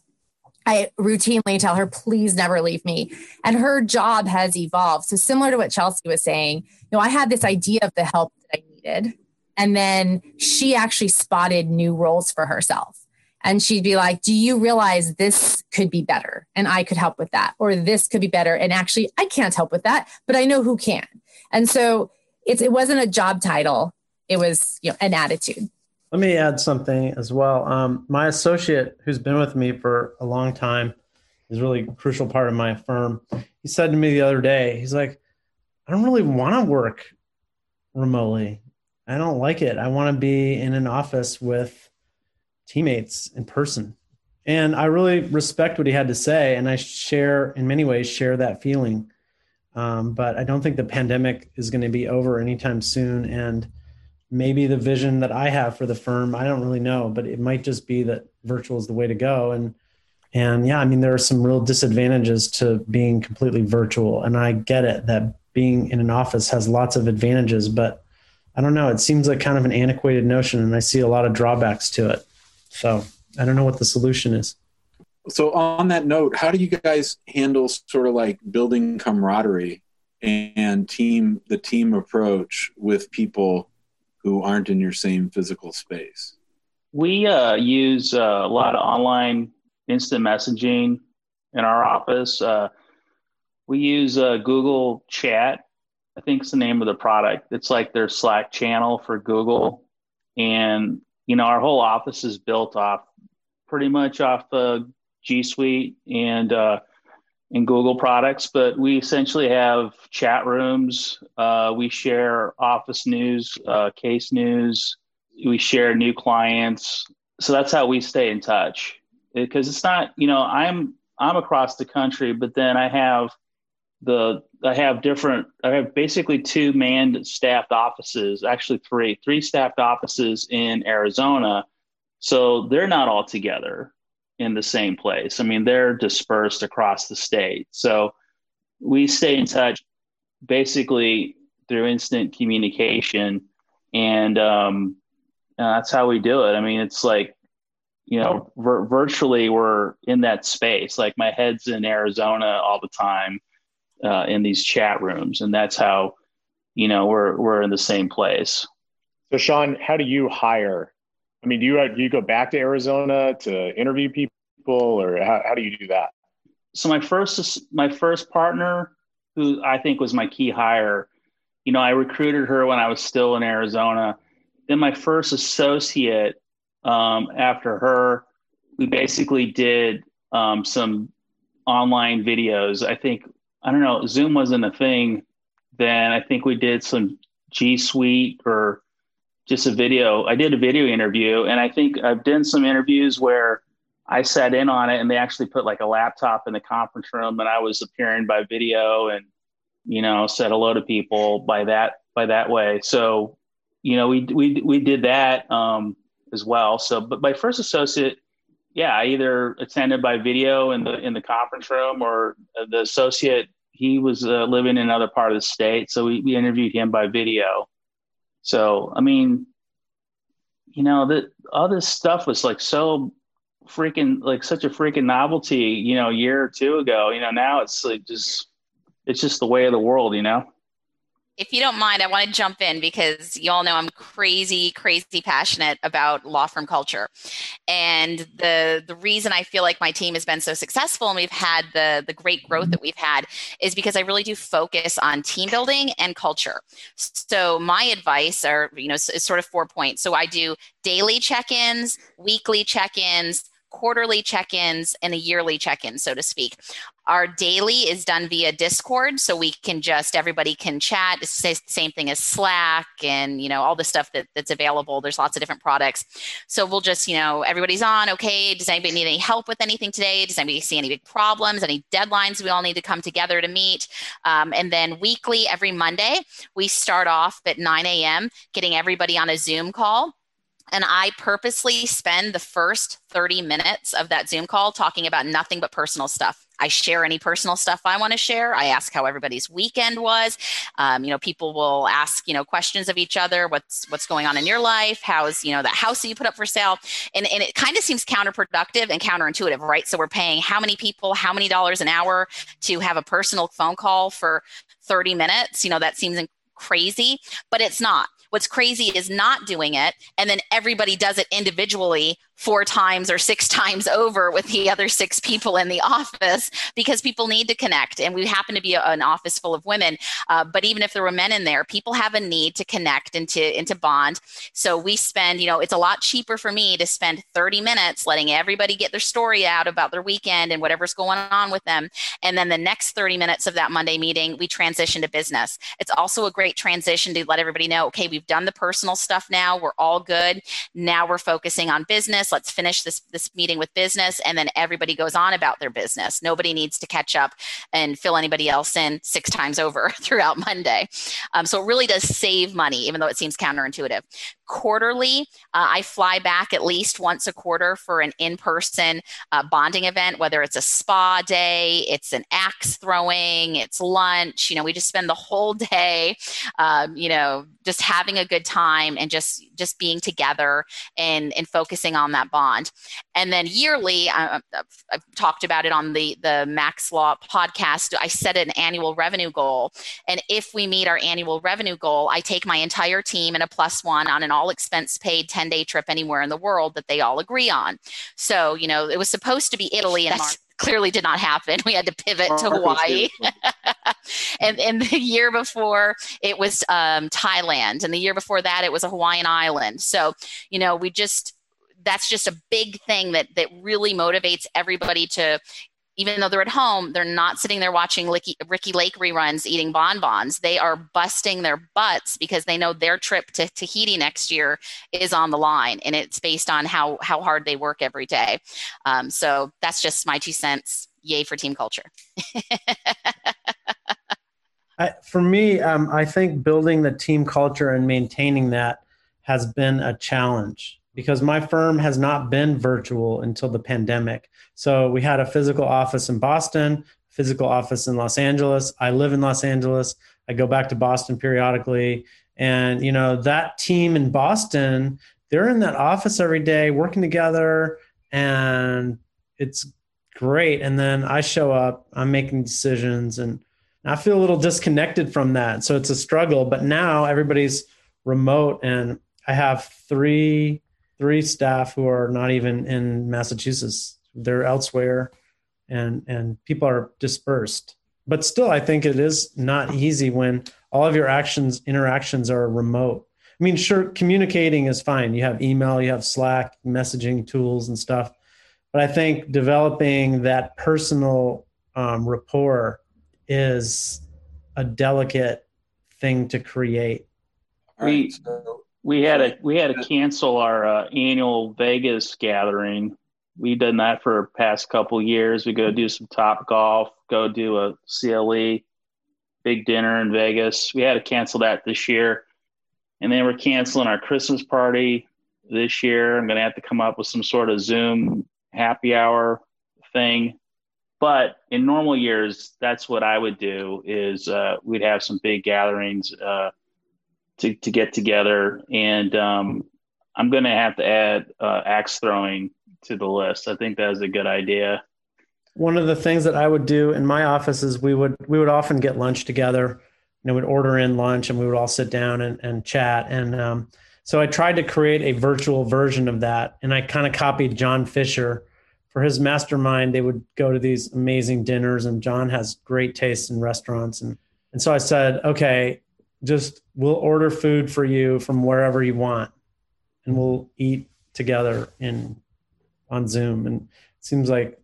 I routinely tell her, please never leave me. And her job has evolved. So similar to what Chelsey was saying, I had this idea of the help that I needed. And then she actually spotted new roles for herself. And she'd be like, do you realize this could be better? And I could help with that. Or this could be better. And actually, I can't help with that, but I know who can. And so it wasn't a job title. It was an attitude. Let me add something as well. My associate, who's been with me for a long time, is really a crucial part of my firm. He said to me the other day, he's like, I don't really want to work remotely. I don't like it. I want to be in an office with teammates in person. And I really respect what he had to say. And I in many ways share that feeling. But I don't think the pandemic is going to be over anytime soon. And maybe the vision that I have for the firm, I don't really know, but it might just be that virtual is the way to go. And yeah, I mean, there are some real disadvantages to being completely virtual. And I get it that being in an office has lots of advantages, but I don't know. It seems like kind of an antiquated notion, and I see a lot of drawbacks to it. So I don't know what the solution is. So on that note, how do you guys handle sort of like building camaraderie and the team approach with people who aren't in your same physical space? We use a lot of online instant messaging in our office. We use Google Chat, I think it's the name of the product. It's like their Slack channel for Google. And, our whole office is built pretty much off G Suite and Google products, but we essentially have chat rooms. We share office news, case news. We share new clients. So that's how we stay in touch, because it's not, I'm across the country, but then I have basically 2 manned staffed offices, actually three staffed offices in Arizona. So they're not all together in the same place. I mean, they're dispersed across the state. So we stay in touch basically through instant communication. And that's how we do it. I mean, it's like, virtually we're in that space. Like my head's in Arizona all the time in these chat rooms. And that's how, we're in the same place. So Shawn, how do you hire? I mean, do you go back to Arizona to interview people, or how do you do that? So my first partner, who I think was my key hire, I recruited her when I was still in Arizona. Then my first associate, after her, we basically did some online videos. I think, I don't know, Zoom wasn't a thing then. I think we did some G Suite or just a video. I did a video interview, and I think I've done some interviews where I sat in on it and they actually put like a laptop in the conference room and I was appearing by video and, said hello to people by that way. So, we did that as well. So, but my first associate, I either attended by video in the conference room, or the associate he was living in another part of the state. So we interviewed him by video. So, I mean, you know, that all this stuff was like so freaking, like such a freaking novelty, you know, a year or two ago. You know, now it's like just, it's just the way of the world, you know? If you don't mind, I want to jump in because you all know I'm crazy, crazy passionate about law firm culture. And the reason I feel like my team has been so successful and we've had the great growth that we've had is because I really do focus on team building and culture. So my advice are, you know, is sort of 4 points. So I do daily check-ins, weekly check-ins, quarterly check-ins, and a yearly check-in, so to speak. Our daily is done via Discord, so we can just, everybody can chat. It's the same thing as Slack and, you know, all the stuff that's available. There's lots of different products. So we'll just, you know, everybody's on, okay, does anybody need any help with anything today? Does anybody see any big problems, any deadlines? We all need to come together to meet. And then weekly, every Monday, we start off at 9 a.m., getting everybody on a Zoom call. And I purposely spend the first 30 minutes of that Zoom call talking about nothing but personal stuff. I share any personal stuff I want to share. I ask how everybody's weekend was. You know, people will ask, you know, questions of each other. What's going on in your life? How's, you know, that house that you put up for sale? And it kind of seems counterproductive and counterintuitive, right? So we're paying how many people, how many dollars an hour to have a personal phone call for 30 minutes? You know, that seems crazy, but it's not. What's crazy is not doing it, and then everybody does it individually 4 times or 6 times over with the other 6 people in the office because people need to connect. And we happen to be an office full of women, but even if there were men in there, people have a need to connect and to bond. So we spend, you know, it's a lot cheaper for me to spend 30 minutes letting everybody get their story out about their weekend and whatever's going on with them. And then the next 30 minutes of that Monday meeting, we transition to business. It's also a great transition to let everybody know, okay, we've done the personal stuff now, we're all good. Now we're focusing on business. Let's finish this meeting with business. And then everybody goes on about their business. Nobody needs to catch up and fill anybody else in 6 times over throughout Monday. So it really does save money, even though it seems counterintuitive. Quarterly, I fly back at least once a quarter for an in-person bonding event, whether it's a spa day, it's an axe throwing, it's lunch. You know, we just spend the whole day, you know, just having a good time and just being together and focusing on that bond. And then yearly, I've talked about it on the Max Law podcast. I set an annual revenue goal. And if we meet our annual revenue goal, I take my entire team and a +1 on an all expense paid 10-day trip anywhere in the world that they all agree on. So, you know, it was supposed to be Italy in March. Clearly did not happen. We had to pivot to Hawaii. And the year before it was Thailand. And the year before that, it was a Hawaiian island. So, you know, that's just a big thing that really motivates everybody to, even though they're at home, they're not sitting there watching Ricky Lake reruns eating bonbons. They are busting their butts because they know their trip to Tahiti next year is on the line, and it's based on how hard they work every day. So that's just my 2 cents. Yay for team culture. For me, I think building the team culture and maintaining that has been a challenge, because my firm has not been virtual until the pandemic. So we had a physical office in Boston, physical office in Los Angeles. I live in Los Angeles. I go back to Boston periodically. And, you know, that team in Boston, they're in that office every day working together, and it's great. And then I show up, I'm making decisions, and I feel a little disconnected from that. So it's a struggle, but now everybody's remote, and I have three staff who are not even in Massachusetts. They're elsewhere, and people are dispersed. But still, I think it is not easy when all of your interactions are remote. I mean, sure, communicating is fine. You have email, you have Slack, messaging tools and stuff. But I think developing that personal rapport is a delicate thing to create. All right, so We had to cancel our annual Vegas gathering. We've done that for the past couple of years. We go do some Topgolf, go do a CLE, big dinner in Vegas. We had to cancel that this year. And then we're canceling our Christmas party this year. I'm going to have to come up with some sort of Zoom happy hour thing. But in normal years, that's what I would do is we'd have some big gatherings to get together. And I'm going to have to add axe throwing to the list. I think that is a good idea. One of the things that I would do in my office is we would often get lunch together. You know, we'd order in lunch and we would all sit down and chat. And so I tried to create a virtual version of that. And I kind of copied John Fisher. For his mastermind, they would go to these amazing dinners, and John has great taste in restaurants. And so I said, okay, just we'll order food for you from wherever you want, and we'll eat together on Zoom. And it seems like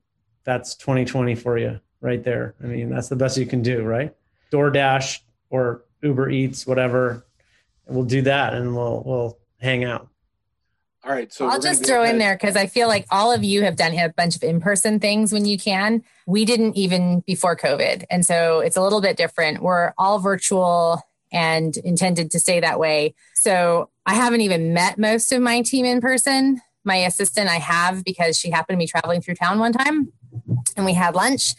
that's 2020 for you right there. I mean, that's the best you can do, right? DoorDash or Uber Eats, whatever. We'll do that, and we'll hang out. All right. So I'll just throw in there, because I feel like all of you have done a bunch of in-person things when you can. We didn't even before COVID. And so it's a little bit different. We're all virtual and intended to stay that way. So I haven't even met most of my team in person. My assistant I have, because she happened to be traveling through town one time and we had lunch.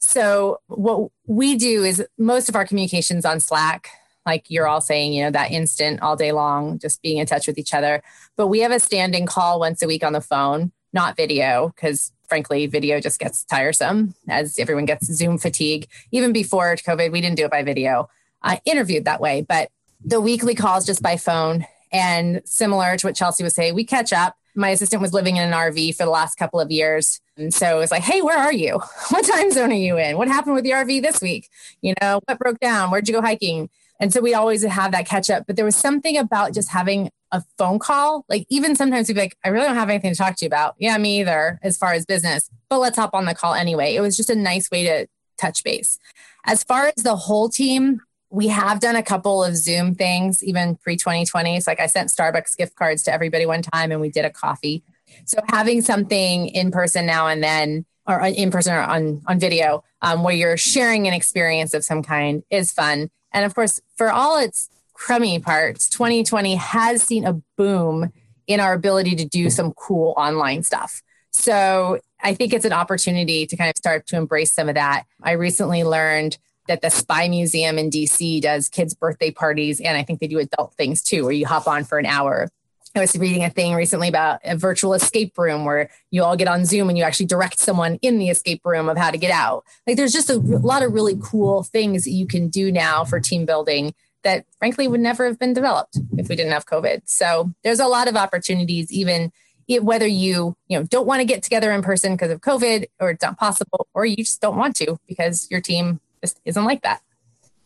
So what we do is most of our communications on Slack. Like you're all saying, you know, that instant all day long, just being in touch with each other. But we have a standing call once a week on the phone, not video, because frankly, video just gets tiresome as everyone gets Zoom fatigue. Even before COVID, we didn't do it by video. I interviewed that way, but the weekly calls just by phone. And similar to what Chelsey was saying, we catch up. My assistant was living in an RV for the last couple of years. And so it's like, hey, where are you? What time zone are you in? What happened with the RV this week? You know, what broke down? Where'd you go hiking? And so we always have that catch up, but there was something about just having a phone call. Like even sometimes we'd be like, I really don't have anything to talk to you about. Yeah, me either, as far as business, but let's hop on the call anyway. It was just a nice way to touch base. As far as the whole team, we have done a couple of Zoom things, even pre-2020. It's like I sent Starbucks gift cards to everybody one time and we did a coffee. So having something in person now and then, or in person or on video, where you're sharing an experience of some kind is fun. And of course, for all its crummy parts, 2020 has seen a boom in our ability to do some cool online stuff. So I think it's an opportunity to kind of start to embrace some of that. I recently learned that the Spy Museum in DC does kids' birthday parties. And I think they do adult things too, where you hop on for an hour. I was reading a thing recently about a virtual escape room where you all get on Zoom and you actually direct someone in the escape room of how to get out. Like there's just a lot of really cool things that you can do now for team building that frankly would never have been developed if we didn't have COVID. So there's a lot of opportunities, even whether you don't want to get together in person because of COVID or it's not possible, or you just don't want to because your team just isn't like that.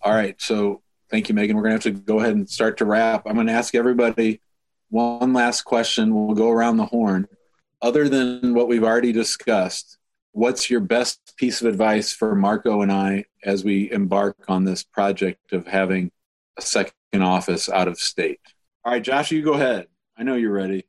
All right. So thank you, Megan. We're going to have to go ahead and start to wrap. I'm going to ask everybody one last question. We'll go around the horn. Other than what we've already discussed, what's your best piece of advice for Marco and I as we embark on this project of having a second office out of state? All right, Josh, you go ahead. I know you're ready.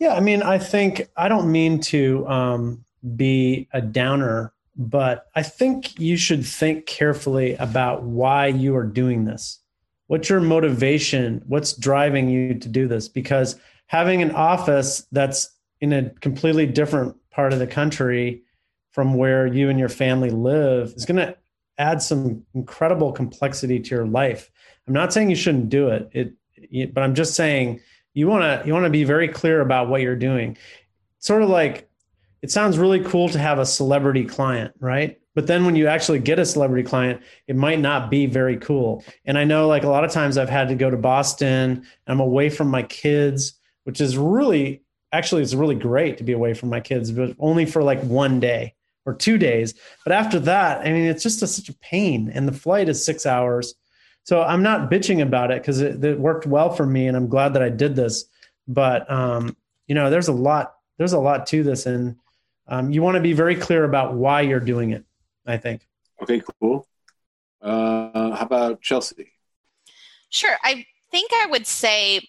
Yeah, I mean, I think I don't mean to be a downer, but I think you should think carefully about why you are doing this. What's your motivation? What's driving you to do this? Because having an office that's in a completely different part of the country from where you and your family live is going to add some incredible complexity to your life. I'm not saying you shouldn't do it, but I'm just saying you want to be very clear about what you're doing. It's sort of like, it sounds really cool to have a celebrity client, right? But then when you actually get a celebrity client, it might not be very cool. And I know like a lot of times I've had to go to Boston. I'm away from my kids, which is really great to be away from my kids, but only for like one day or 2 days. But after that, I mean, it's just such a pain. And the flight is 6 hours. So I'm not bitching about it because it worked well for me. And I'm glad that I did this. But, there's a lot to this. And you want to be very clear about why you're doing it, I think. Okay, cool. How about Chelsey? Sure. I think I would say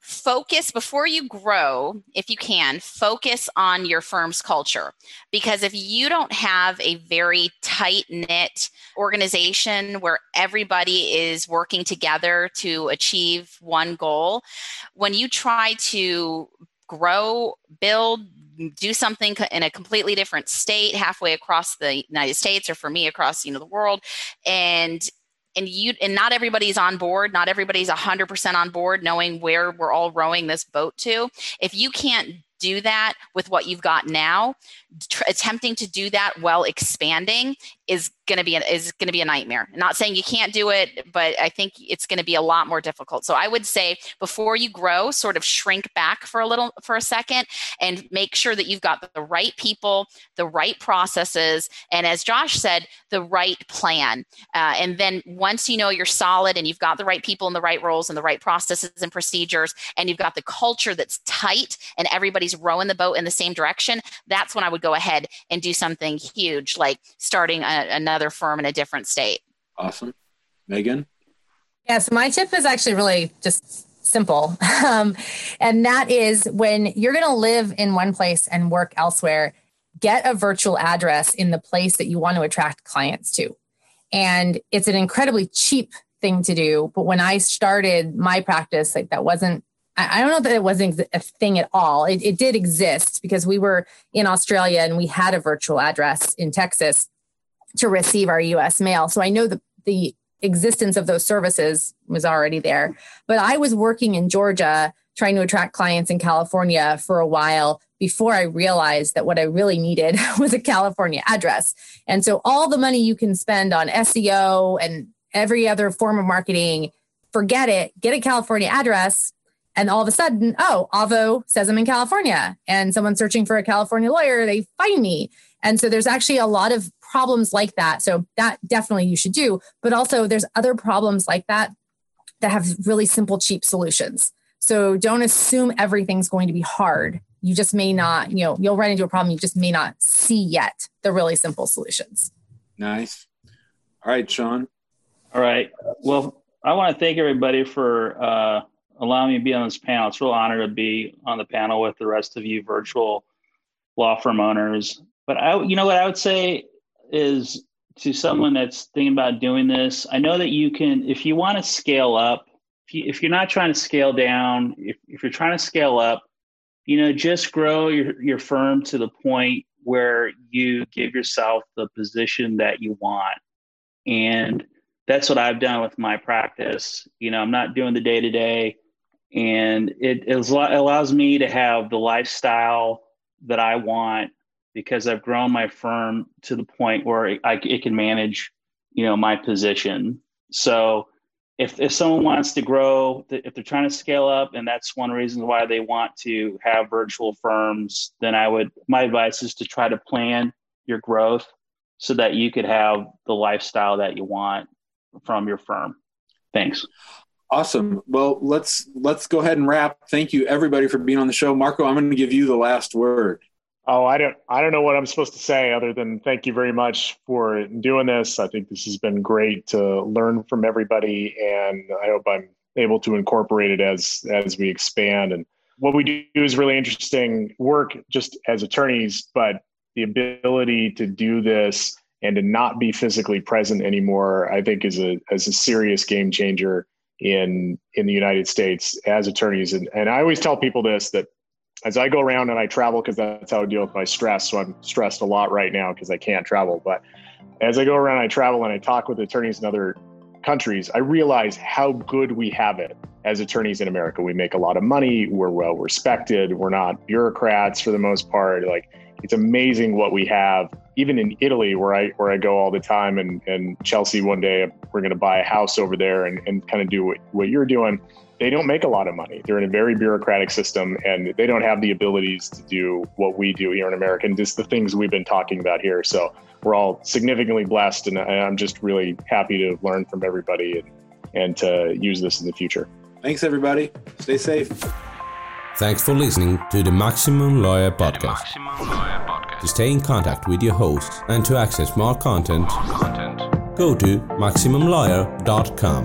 focus before you grow, if you can, focus on your firm's culture. Because if you don't have a very tight-knit organization where everybody is working together to achieve one goal, when you try to grow, build, do something in a completely different state halfway across the United States, or for me across, the world. And not everybody's on board. Not everybody's 100% on board knowing where we're all rowing this boat to. If you can't do that with what you've got now, attempting to do that while expanding is going to be a nightmare. I'm not saying you can't do it, but I think it's going to be a lot more difficult. So I would say before you grow, sort of shrink back for a second and make sure that you've got the right people, the right processes, and as Josh said, the right plan. And then once you're solid and you've got the right people in the right roles and the right processes and procedures, and you've got the culture that's tight and everybody's rowing the boat in the same direction, that's when I would go ahead and do something huge, like starting another firm in a different state. Awesome. Megan? Yeah, so my tip is actually really just simple. And that is, when you're going to live in one place and work elsewhere, get a virtual address in the place that you want to attract clients to. And it's an incredibly cheap thing to do. But when I started my practice, like that wasn't, I don't know that it wasn't a thing at all. It did exist because we were in Australia and we had a virtual address in Texas to receive our U.S. mail. So I know the existence of those services was already there. But I was working in Georgia trying to attract clients in California for a while before I realized that what I really needed was a California address. And so all the money you can spend on SEO and every other form of marketing, forget it, get a California address. And all of a sudden, Avvo says I'm in California, and someone searching for a California lawyer, they find me. And so there's actually a lot of problems like that. So that definitely you should do. But also there's other problems like that that have really simple, cheap solutions. So don't assume everything's going to be hard. You just may not, you'll run into a problem you just may not see yet, the really simple solutions. Nice. All right, Shawn. All right. Well, I want to thank everybody for allowing me to be on this panel. It's a real honor to be on the panel with the rest of you virtual law firm owners. But what I would say is to someone that's thinking about doing this, I know that you can, if you want to scale up, if you're not trying to scale down, if you're trying to scale up, just grow your firm to the point where you give yourself the position that you want. And that's what I've done with my practice. I'm not doing the day-to-day, and it allows me to have the lifestyle that I want, because I've grown my firm to the point where it can manage, my position. So if someone wants to grow, if they're trying to scale up, and that's one reason why they want to have virtual firms, then my advice is to try to plan your growth so that you could have the lifestyle that you want from your firm. Thanks. Awesome. Well, let's go ahead and wrap. Thank you everybody for being on the show. Marco, I'm going to give you the last word. Oh, I don't know what I'm supposed to say other than thank you very much for doing this. I think this has been great to learn from everybody, and I hope I'm able to incorporate it as we expand. And what we do is really interesting work just as attorneys, but the ability to do this and to not be physically present anymore, I think is a serious game changer in the United States as attorneys. And I always tell people this, that as I go around and I travel, because that's how I deal with my stress. So I'm stressed a lot right now because I can't travel. But as I go around, I travel and I talk with attorneys in other countries, I realize how good we have it as attorneys in America. We make a lot of money. We're well respected. We're not bureaucrats for the most part. Like, it's amazing what we have. Even in Italy, where I go all the time, and Chelsey, one day we're going to buy a house over there and kind of do what you're doing. They don't make a lot of money. They're in a very bureaucratic system, and they don't have the abilities to do what we do here in America and just the things we've been talking about here. So we're all significantly blessed, and I'm just really happy to learn from everybody and to use this in the future. Thanks, everybody. Stay safe. Thanks for listening to the Maximum Lawyer Podcast. To stay in contact with your hosts and to access more content, go to maximumlawyer.com.